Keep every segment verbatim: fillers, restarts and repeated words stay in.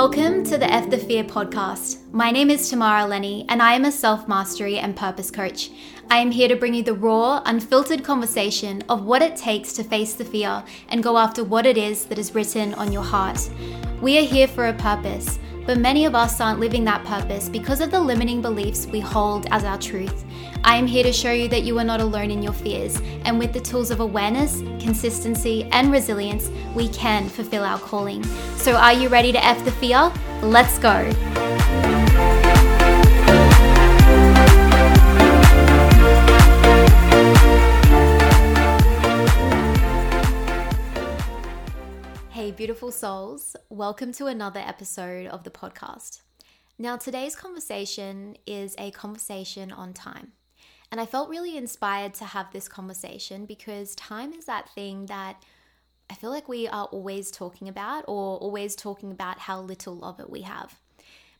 Welcome to the F the Fear podcast. My name is Tamara Eleni and I am a self-mastery and purpose coach. I am here to bring you the raw, unfiltered conversation of what it takes to face the fear and go after what it is that is written on your heart. We are here for a purpose, but many of us aren't living that purpose because of the limiting beliefs we hold as our truth. I am here to show you that you are not alone in your fears, and with the tools of awareness, consistency, and resilience, we can fulfill our calling. So are you ready to F the fear? Let's go. Beautiful souls, welcome to another episode of the podcast. Now, today's conversation is a conversation on time. And I felt really inspired to have this conversation because time is that thing that I feel like we are always talking about, or always talking about how little of it we have.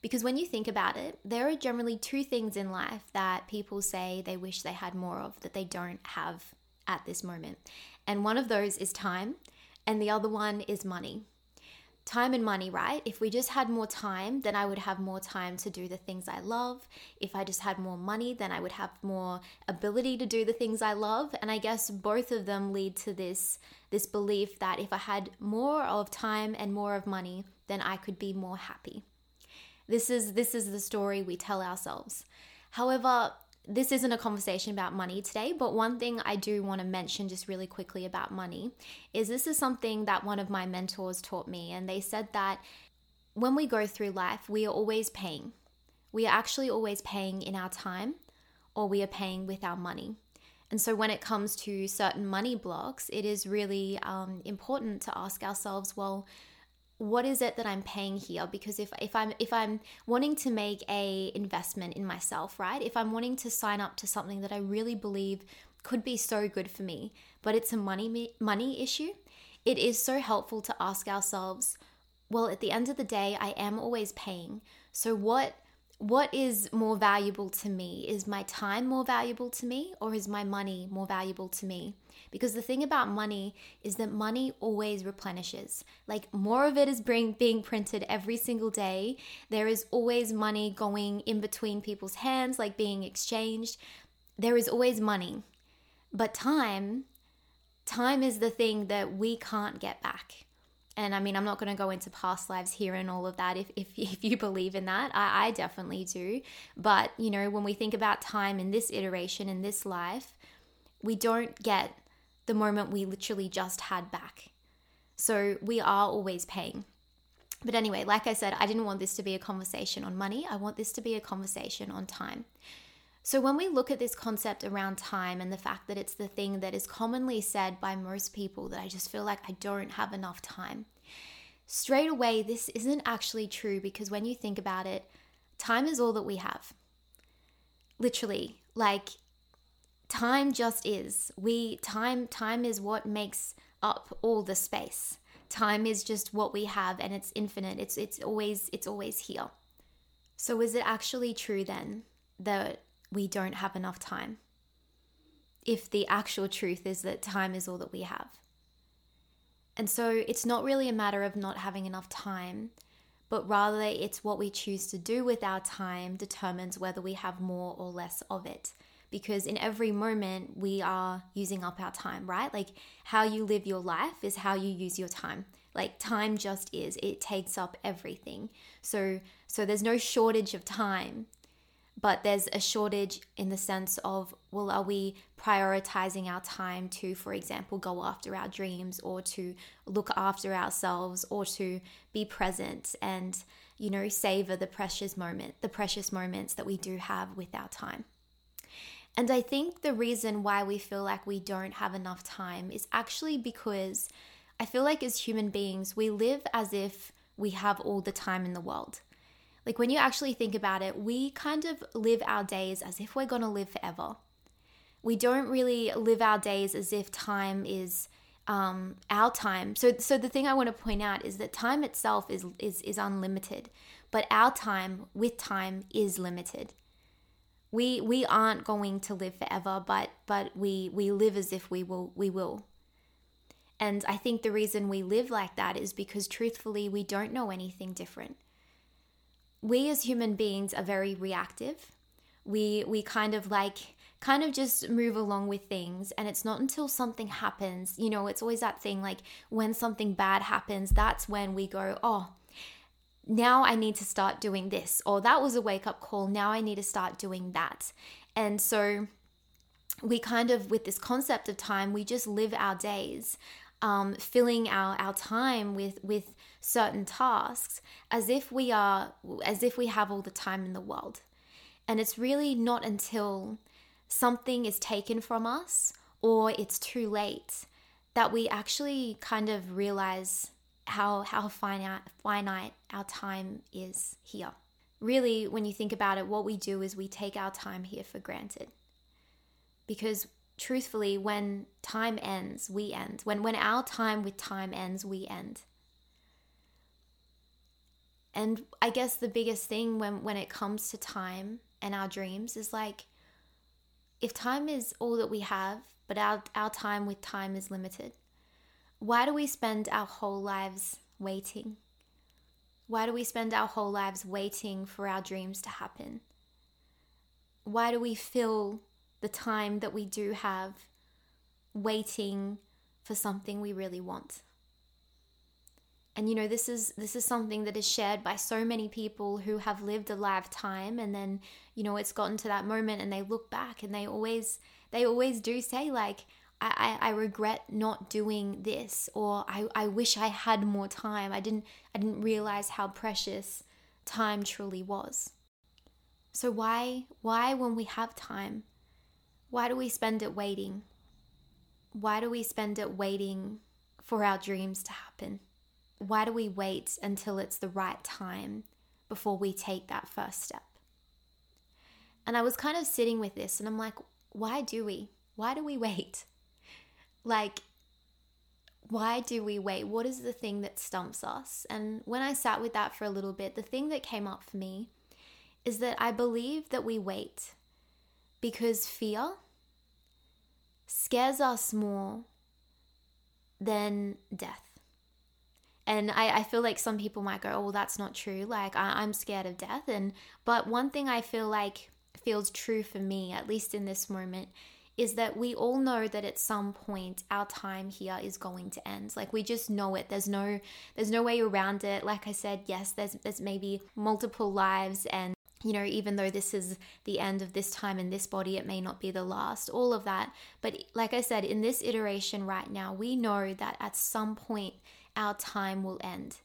Because when you think about it, there are generally two things in life that people say they wish they had more of that they don't have at this moment. And one of those is time. And the other one is money. Time and money, right? If we just had more time, then I would have more time to do the things I love. If I just had more money, then I would have more ability to do the things I love. And I guess both of them lead to this, this belief that if I had more of time and more of money, then I could be more happy. This is, this is the story we tell ourselves. However, this isn't a conversation about money today, but one thing I do want to mention just really quickly about money is this is something that one of my mentors taught me, and they said that when we go through life, we are always paying. We are actually always paying in our time, or we are paying with our money. And so when it comes to certain money blocks, it is really um, important to ask ourselves, well, what is it that I'm paying here? Because if if I'm if I'm wanting to make a investment in myself, right? If I'm wanting to sign up to something that I really believe could be so good for me, but it's a money money issue, it is so helpful to ask ourselves, well, at the end of the day, I am always paying. So what what is more valuable to me? Is my time more valuable to me, or is my money more valuable to me? Because the thing about money is that money always replenishes. Like, more of it is being being printed every single day. There is always money going in between people's hands, like being exchanged. There is always money. But time, time is the thing that we can't get back. And I mean, I'm not going to go into past lives here and all of that if if, if you believe in that. I, I definitely do. But, you know, when we think about time in this iteration, in this life, we don't get the moment we literally just had back. So we are always paying. But anyway, like I said, I didn't want this to be a conversation on money. I want this to be a conversation on time. So when we look at this concept around time and the fact that it's the thing that is commonly said by most people, that I just feel like I don't have enough time, straight away, this isn't actually true, because when you think about it, time is all that we have. Literally, like, time just is. We time time is what makes up all the space. Time is just what we have, and it's infinite. It's it's always it's always here. So is it actually true then that we don't have enough time, if the actual truth is that time is all that we have? And so it's not really a matter of not having enough time, but rather it's what we choose to do with our time determines whether we have more or less of it. Because in every moment, we are using up our time, right? Like, how you live your life is how you use your time. Like, time just is. It takes up everything. So, so there's no shortage of time, but there's a shortage in the sense of, well, are we prioritizing our time to, for example, go after our dreams, or to look after ourselves, or to be present and, you know, savor the precious moment, the precious moments that we do have with our time? And I think the reason why we feel like we don't have enough time is actually because I feel like as human beings, we live as if we have all the time in the world. Like, when you actually think about it, we kind of live our days as if we're going to live forever. We don't really live our days as if time is um, our time. So so the thing I want to point out is that time itself is is is unlimited, but our time with time is limited. We we aren't going to live forever, but but we we live as if we will we will. And I think the reason we live like that is because truthfully, we don't know anything different. we as human beings are very reactive. We we kind of like kind of just move along with things, and it's not until something happens, you know, it's always that thing like when something bad happens, that's when we go, oh, now I need to start doing this, or that was a wake-up call, now I need to start doing that. And so we kind of, with this concept of time, we just live our days um, filling our, our time with with certain tasks as if we are as if we have all the time in the world. And it's really not until something is taken from us or it's too late that we actually kind of realize how how finite finite our time is here. Really, when you think about it, what we do is we take our time here for granted. Because truthfully, when time ends, we end. When when our time with time ends, we end. And I guess the biggest thing when, when it comes to time and our dreams is like, if time is all that we have, but our, our time with time is limited, why do we spend our whole lives waiting? Why do we spend our whole lives waiting for our dreams to happen? Why do we fill the time that we do have waiting for something we really want? And you know, this is this is something that is shared by so many people who have lived a lifetime, and then, you know, it's gotten to that moment and they look back and they always they always do say like, I, I, I regret not doing this, or I, I wish I had more time. I didn't I didn't realize how precious time truly was. So why why when we have time, why do we spend it waiting? Why do we spend it waiting for our dreams to happen? Why do we wait until it's the right time before we take that first step? And I was kind of sitting with this and I'm like, why do we? Why do we wait? Like, why do we wait? What is the thing that stumps us? And when I sat with that for a little bit, the thing that came up for me is that I believe that we wait because fear scares us more than death. And I, I feel like some people might go, oh, well, that's not true. Like, I, I'm scared of death. And but one thing I feel like feels true for me, at least in this moment, is that we all know that at some point our time here is going to end. Like, we just know it. There's no there's no way around it. Like I said, yes, there's there's maybe multiple lives, and you know, even though this is the end of this time in this body, it may not be the last, all of that. But like I said, in this iteration right now, we know that at some point our time will end.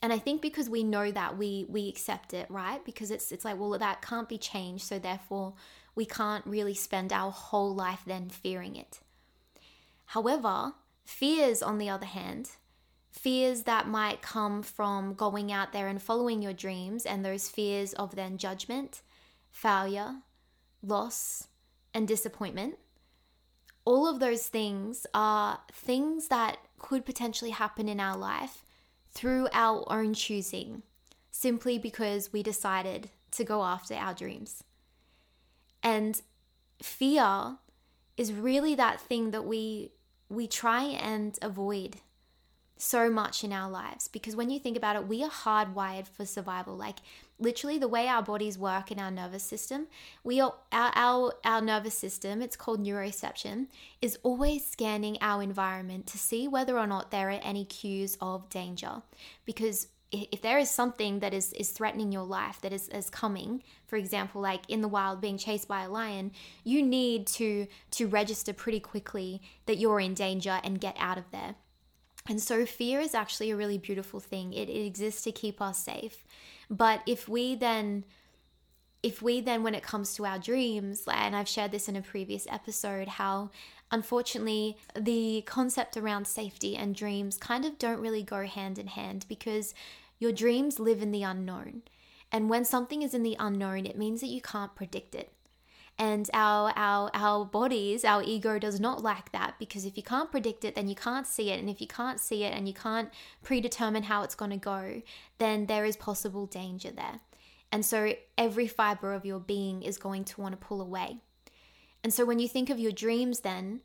And I think because we know that, we we accept it, right? Because it's it's like, well, that can't be changed, so therefore we can't really spend our whole life then fearing it. However, fears, on the other hand, fears that might come from going out there and following your dreams, and those fears of then judgment, failure, loss, and disappointment, all of those things are things that could potentially happen in our life through our own choosing, simply because we decided to go after our dreams. And fear is really that thing that we we try and avoid so much in our lives, because when you think about it, we are hardwired for survival. Like, literally, the way our bodies work in our nervous system, we are, our, our our nervous system, it's called neuroception, is always scanning our environment to see whether or not there are any cues of danger. Because if there is something that is, is threatening your life, that is, is coming, for example, like in the wild, being chased by a lion, you need to to register pretty quickly that you're in danger and get out of there. And so fear is actually a really beautiful thing. It, it exists to keep us safe. But if we then, if we then, when it comes to our dreams, and I've shared this in a previous episode, how unfortunately the concept around safety and dreams kind of don't really go hand in hand, because your dreams live in the unknown. And when something is in the unknown, it means that you can't predict it. And our, our our bodies, our ego does not like that, because if you can't predict it, then you can't see it. And if you can't see it and you can't predetermine how it's going to go, then there is possible danger there. And so every fiber of your being is going to want to pull away. And so when you think of your dreams then,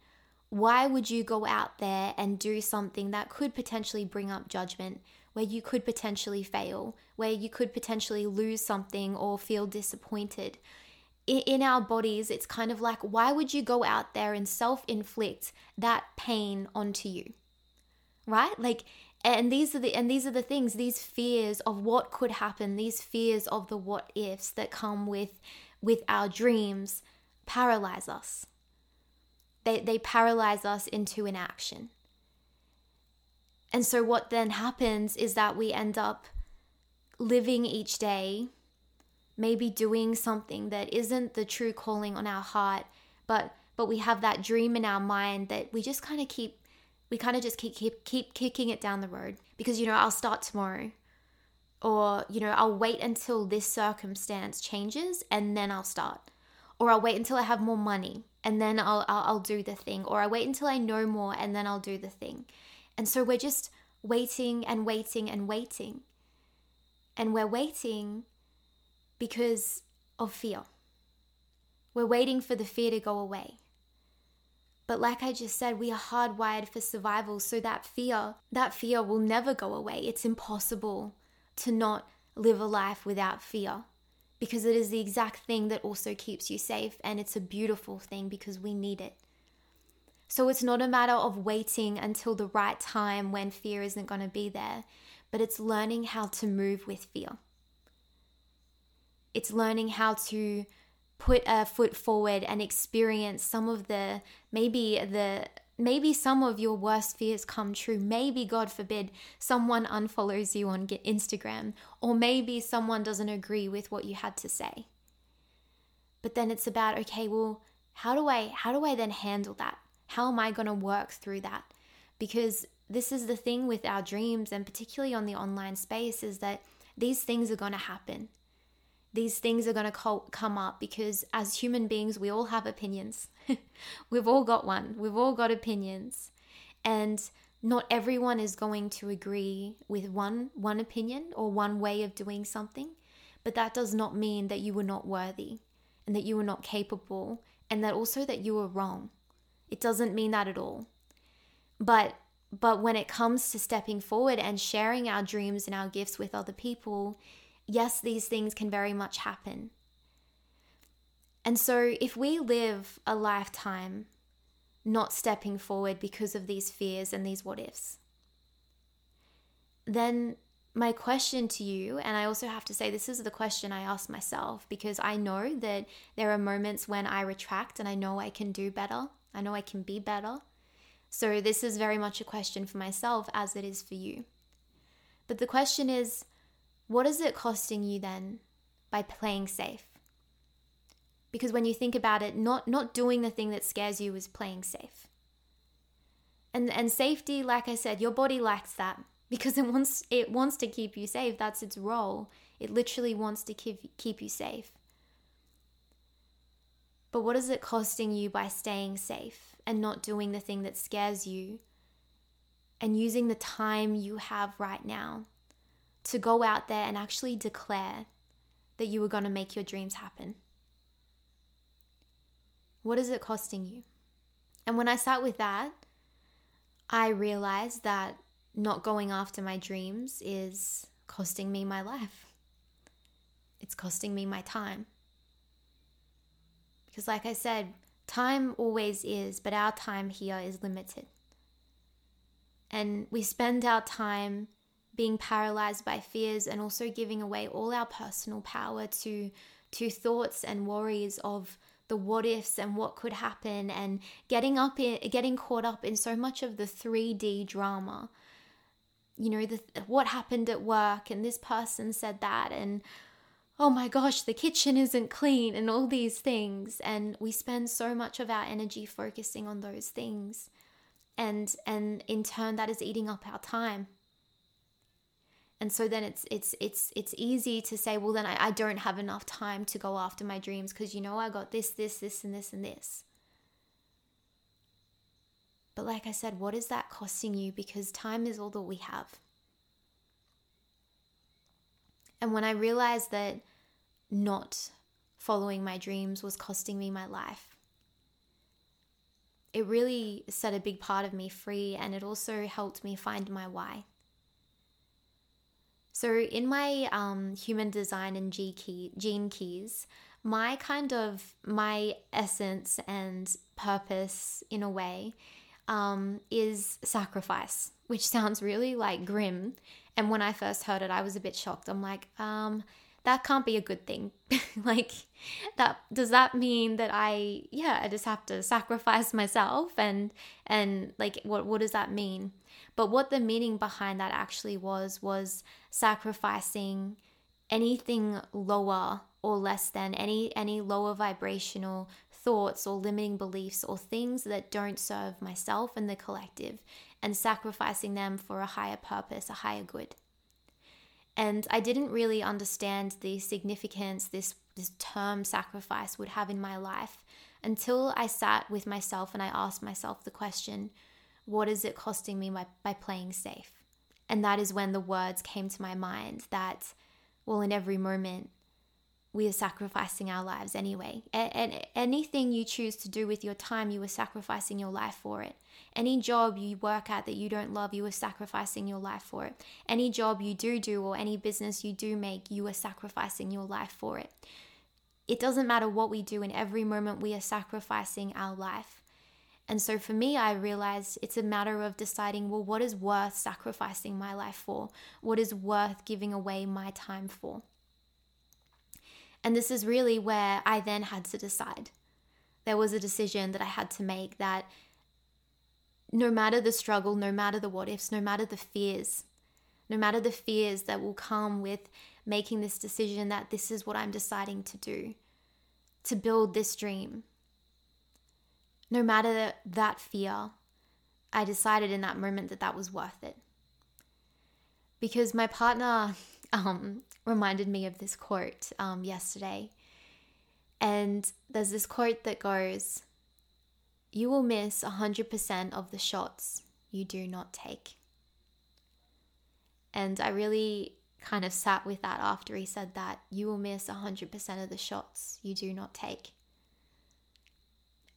Why would you go out there and do something that could potentially bring up judgment, where you could potentially fail, where you could potentially lose something or feel disappointed? In our bodies, it's kind of like, why would you go out there and self-inflict that pain onto you, right? Like, and these are the and these are the things, these fears of what could happen, these fears of the what ifs that come with with our dreams paralyze us. They, they paralyze us into inaction. And so what then happens is that we end up living each day, maybe doing something that isn't the true calling on our heart, but but we have that dream in our mind that we just kind of keep, we kind of just keep, keep keep kicking it down the road because, you know, I'll start tomorrow, or, you know, I'll wait until this circumstance changes and then I'll start, or I'll wait until I have more money and then I'll, I'll I'll do the thing, or I wait until I know more and then I'll do the thing. And so we're just waiting and waiting and waiting. And we're waiting because of fear. We're waiting for the fear to go away. But like I just said, we are hardwired for survival, so that fear, that fear will never go away. It's impossible to not live a life without fear, because it is the exact thing that also keeps you safe, and it's a beautiful thing because we need it. So it's not a matter of waiting until the right time when fear isn't going to be there, but it's learning how to move with fear. It's learning how to put a foot forward and experience some of the, maybe the, maybe some of your worst fears come true. Maybe, God forbid, someone unfollows you on Instagram, or maybe someone doesn't agree with what you had to say. But then it's about, okay, well, how do I, how do I then handle that? How am I going to work through that? Because this is the thing with our dreams, and particularly on the online space, is that these things are going to happen. These things are going to come up because as human beings, we all have opinions. We've all got one. We've all got opinions. And not everyone is going to agree with one, one opinion or one way of doing something. But that does not mean that you were not worthy and that you were not capable, and that also that you were wrong. It doesn't mean that at all. But but when it comes to stepping forward and sharing our dreams and our gifts with other people, yes, these things can very much happen. And so if we live a lifetime not stepping forward because of these fears and these what ifs, then my question to you, and I also have to say this is the question I ask myself, because I know that there are moments when I retract and I know I can do better. I know I can be better. So this is very much a question for myself as it is for you. But the question is, what is it costing you then by playing safe? Because when you think about it, not not doing the thing that scares you is playing safe. And and safety, like I said, your body likes that because it wants it wants to keep you safe. That's its role. It literally wants to keep keep you safe. But what is it costing you by staying safe and not doing the thing that scares you, and using the time you have right now to go out there and actually declare that you were going to make your dreams happen? What is it costing you? And when I sat with that, I realized that not going after my dreams is costing me my life. It's costing me my time. Because like I said, time always is, but our time here is limited. And we spend our time being paralyzed by fears, and also giving away all our personal power to to thoughts and worries of the what ifs and what could happen, and getting up in, getting caught up in so much of the three D drama. You know, the, what happened at work, and this person said that, and oh my gosh, the kitchen isn't clean, and all these things. And we spend so much of our energy focusing on those things, and and in turn that is eating up our time. And so then it's it's it's it's easy to say, well, then I, I don't have enough time to go after my dreams because, you know, I got this, this, this, and this, and this. But like I said, what is that costing you? Because time is all that we have. And when I realized that not following my dreams was costing me my life, it really set a big part of me free, and it also helped me find my why. So in my um, human design and G key, gene keys, my kind of, my essence and purpose in a way um, is sacrifice, which sounds really like grim. And when I first heard it, I was a bit shocked. I'm like, um, that can't be a good thing. Like, that does that mean that I, yeah, I just have to sacrifice myself? And, and like, what, what does that mean? But what the meaning behind that actually was, was sacrificing anything lower or less than, any, any lower vibrational thoughts or limiting beliefs or things that don't serve myself and the collective, and sacrificing them for a higher purpose, a higher good. And I didn't really understand the significance this, this term sacrifice would have in my life until I sat with myself and I asked myself the question, what is it costing me by, by playing safe? And that is when the words came to my mind that, well, in every moment, we are sacrificing our lives anyway. And, and anything you choose to do with your time, you are sacrificing your life for it. Any job you work at that you don't love, you are sacrificing your life for it. Any job you do do or any business you do make, you are sacrificing your life for it. It doesn't matter what we do. In every moment, we are sacrificing our life. And so for me, I realized it's a matter of deciding, well, what is worth sacrificing my life for? What is worth giving away my time for? And this is really where I then had to decide. There was a decision that I had to make that no matter the struggle, no matter the what ifs, no matter the fears, no matter the fears that will come with making this decision, that this is what I'm deciding to do, to build this dream. No matter that fear, I decided in that moment that that was worth it. Because my partner Um, reminded me of this quote um, yesterday. And there's this quote that goes, "You will miss one hundred percent of the shots you do not take." And I really kind of sat with that after he said that. You will miss one hundred percent of the shots you do not take.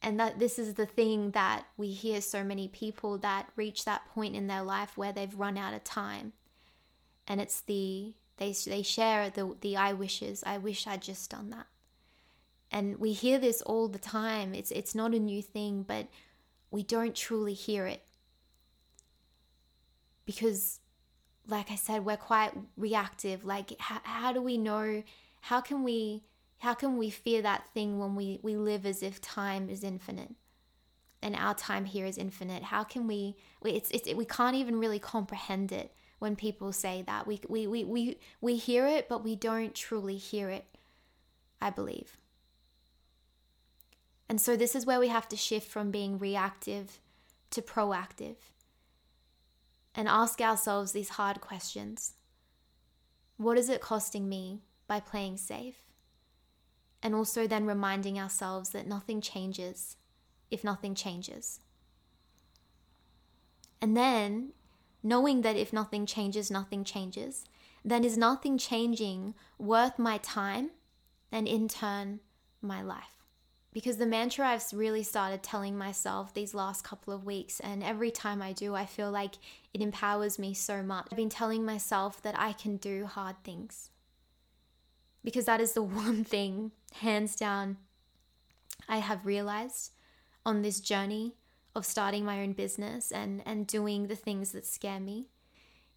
And that this is the thing that we hear so many people that reach that point in their life where they've run out of time. And it's the They they share the, the I wishes. I wish I'd just done that. And we hear this all the time. It's, it's not a new thing, but we don't truly hear it. Because, like I said, we're quite reactive. Like, how, how do we know? How can we, how can we fear that thing when we, we live as if time is infinite? And our time here is infinite. How can we, it's, it's, we can't even really comprehend it. When people say that, we, we, we, we, we hear it, but we don't truly hear it, I believe. And so this is where we have to shift from being reactive to proactive and ask ourselves these hard questions. What is it costing me by playing safe? And also then reminding ourselves that nothing changes if nothing changes. And then knowing that if nothing changes, nothing changes, then is nothing changing worth my time and in turn my life? Because the mantra I've really started telling myself these last couple of weeks, and every time I do, I feel like it empowers me so much. I've been telling myself that I can do hard things, because that is the one thing, hands down, I have realized on this journey of starting my own business and, and doing the things that scare me,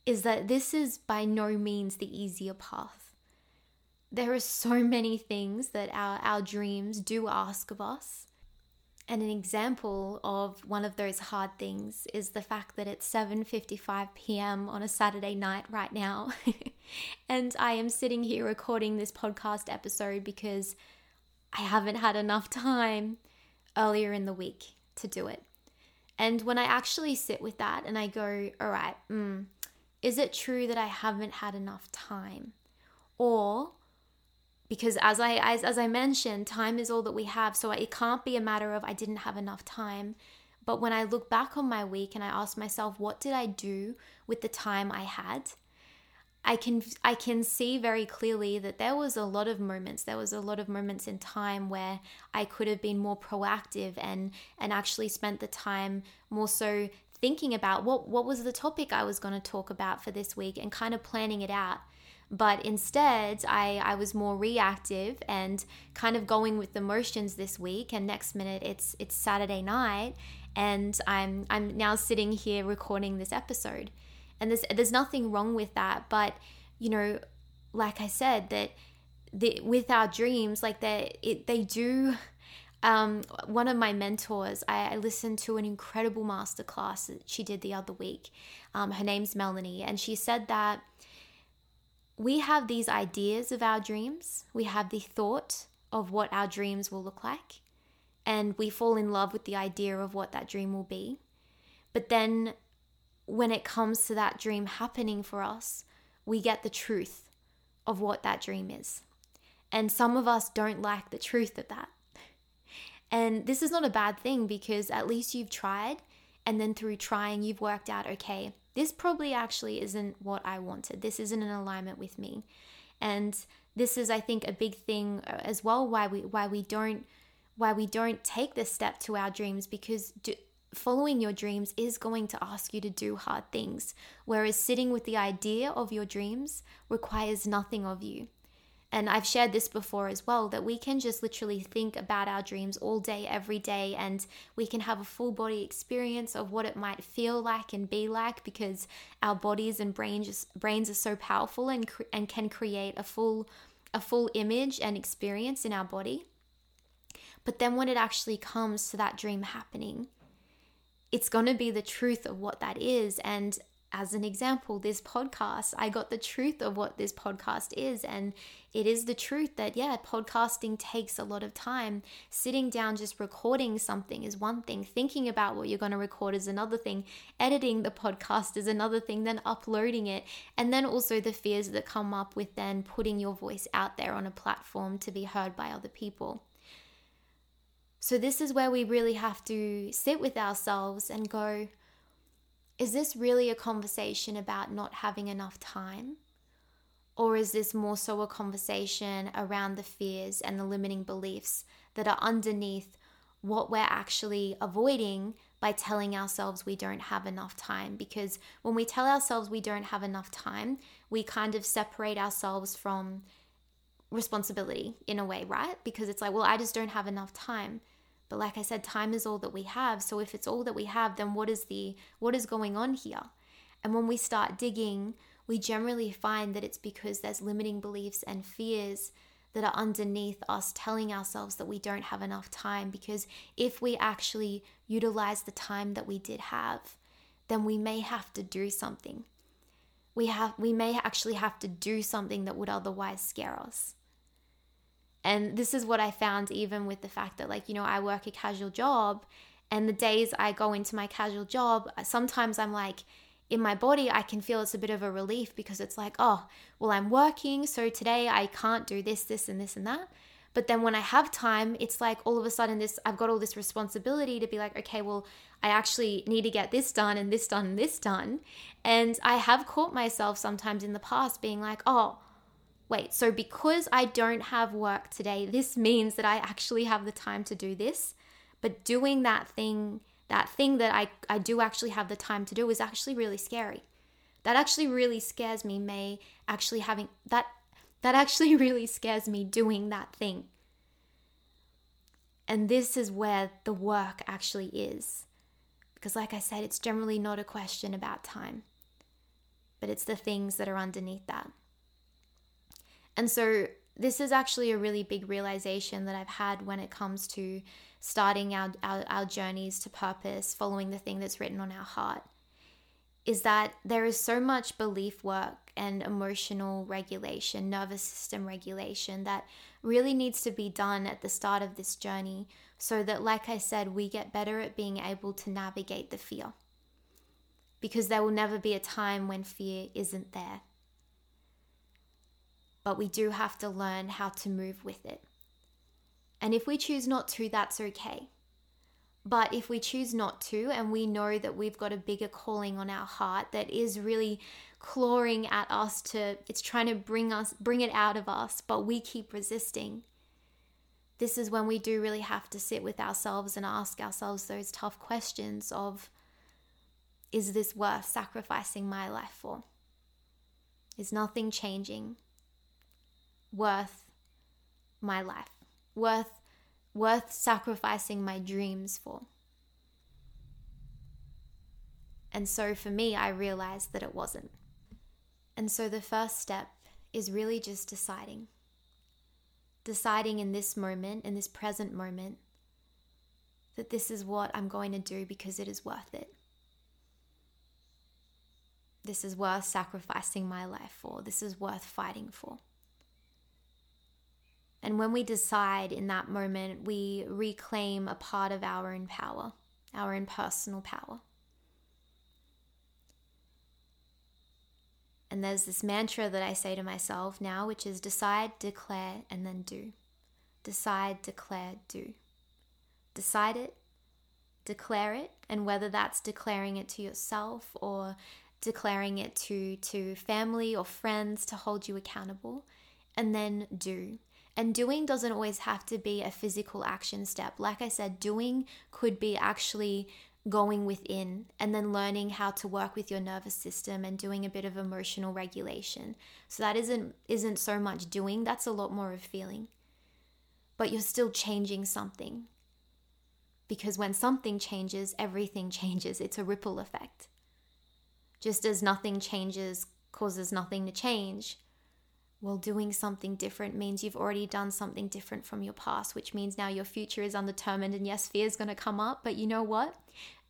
is that this is by no means the easier path. There are so many things that our, our dreams do ask of us. And an example of one of those hard things is the fact that it's seven fifty-five p.m. on a Saturday night right now. And I am sitting here recording this podcast episode because I haven't had enough time earlier in the week to do it. And when I actually sit with that and I go, all right, mm, is it true that I haven't had enough time? Or, because as I as, as I mentioned, time is all that we have. So it can't be a matter of I didn't have enough time. But when I look back on my week and I ask myself, what did I do with the time I had? I can I can see very clearly that there was a lot of moments, there was a lot of moments in time where I could have been more proactive and and actually spent the time more so thinking about what, what was the topic I was going to talk about for this week and kind of planning it out. But instead, I, I was more reactive and kind of going with the motions this week. And next minute, it's it's Saturday night, and I'm I'm now sitting here recording this episode. And there's there's nothing wrong with that. But you know, like I said, that the, with our dreams, like that, it they do. Um, one of my mentors, I, I listened to an incredible masterclass that she did the other week. Um, her name's Melanie, and she said that we have these ideas of our dreams. We have the thought of what our dreams will look like, and we fall in love with the idea of what that dream will be. But then when it comes to that dream happening for us, we get the truth of what that dream is. And some of us don't like the truth of that. And this is not a bad thing, because at least you've tried, and then through trying, you've worked out, okay, this probably actually isn't what I wanted. This isn't in alignment with me. And this is, I think, a big thing as well, why we why we don't why we don't take this step to our dreams, because do, following your dreams is going to ask you to do hard things, whereas sitting with the idea of your dreams requires nothing of you. And I've shared this before as well, that we can just literally think about our dreams all day, every day, and we can have a full body experience of what it might feel like and be like, because our bodies and brains brains are so powerful and and can create a full a full image and experience in our body. But then when it actually comes to that dream happening, it's going to be the truth of what that is. And as an example, this podcast, I got the truth of what this podcast is. And it is the truth that, yeah, podcasting takes a lot of time. Sitting down, just recording something is one thing. Thinking about what you're going to record is another thing. Editing the podcast is another thing. Then uploading it. And then also the fears that come up with then putting your voice out there on a platform to be heard by other people. So this is where we really have to sit with ourselves and go, is this really a conversation about not having enough time? Or is this more so a conversation around the fears and the limiting beliefs that are underneath what we're actually avoiding by telling ourselves we don't have enough time? Because when we tell ourselves we don't have enough time, we kind of separate ourselves from responsibility in a way, right? Because it's like, well, I just don't have enough time. But like I said, time is all that we have. So if it's all that we have, then what is the what is going on here? And when we start digging, we generally find that it's because there's limiting beliefs and fears that are underneath us telling ourselves that we don't have enough time. Because if we actually utilize the time that we did have, then we may have to do something. We have we may actually have to do something that would otherwise scare us. And this is what I found, even with the fact that, like, you know, I work a casual job, and the days I go into my casual job, sometimes I'm like, in my body, I can feel it's a bit of a relief, because it's like, oh, well, I'm working, so today I can't do this, this, and this, and that. But then when I have time, it's like all of a sudden this, I've got all this responsibility to be like, okay, well, I actually need to get this done and this done and this done. And I have caught myself sometimes in the past being like, oh, wait, so because I don't have work today, this means that I actually have the time to do this. But doing that thing, that thing that I, I do actually have the time to do is actually really scary. That actually really scares me, May actually having that, that actually really scares me doing that thing. And this is where the work actually is. Because like I said, it's generally not a question about time, but it's the things that are underneath that. And so this is actually a really big realization that I've had when it comes to starting our, our, our journeys to purpose, following the thing that's written on our heart, is that there is so much belief work and emotional regulation, nervous system regulation that really needs to be done at the start of this journey, so that, like I said, we get better at being able to navigate the fear. Because there will never be a time when fear isn't there. But we do have to learn how to move with it. And if we choose not to, that's okay. But if we choose not to, and we know that we've got a bigger calling on our heart that is really clawing at us to, it's trying to bring us, bring it out of us, but we keep resisting. This is when we do really have to sit with ourselves and ask ourselves those tough questions of, is this worth sacrificing my life for? Is nothing changing worth my life? Worth, worth sacrificing my dreams for? And so for me, I realized that it wasn't. And so the first step is really just deciding. Deciding in this moment, in this present moment, that this is what I'm going to do because it is worth it. This is worth sacrificing my life for. This is worth fighting for. And when we decide in that moment, we reclaim a part of our own power, our own personal power. And there's this mantra that I say to myself now, which is decide, declare, and then do. Decide, declare, do. Decide it, declare it, and whether that's declaring it to yourself or declaring it to, to family or friends to hold you accountable, and then do. And doing doesn't always have to be a physical action step. Like I said, doing could be actually going within and then learning how to work with your nervous system and doing a bit of emotional regulation. So that isn't isn't so much doing, that's a lot more of feeling. But you're still changing something. Because when something changes, everything changes. It's a ripple effect. Just as nothing changes causes nothing to change, well, doing something different means you've already done something different from your past, which means now your future is undetermined. And yes, fear is going to come up, but you know what?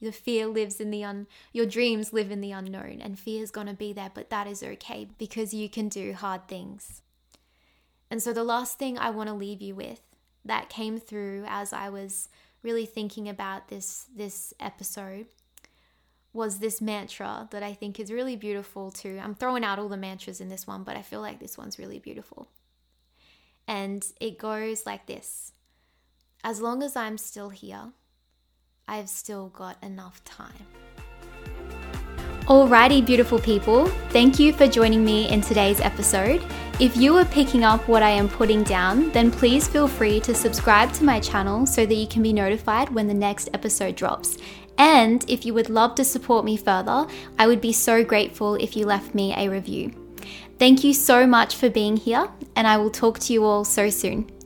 Your fear lives in the un, your dreams live in the unknown, and fear is going to be there, but that is okay because you can do hard things. And so the last thing I want to leave you with that came through as I was really thinking about this, this episode was this mantra that I think is really beautiful too. I'm throwing out all the mantras in this one, but I feel like this one's really beautiful. And it goes like this. As long as I'm still here, I've still got enough time. Alrighty, beautiful people. Thank you for joining me in today's episode. If you are picking up what I am putting down, then please feel free to subscribe to my channel so that you can be notified when the next episode drops. And if you would love to support me further, I would be so grateful if you left me a review. Thank you so much for being here, and I will talk to you all so soon.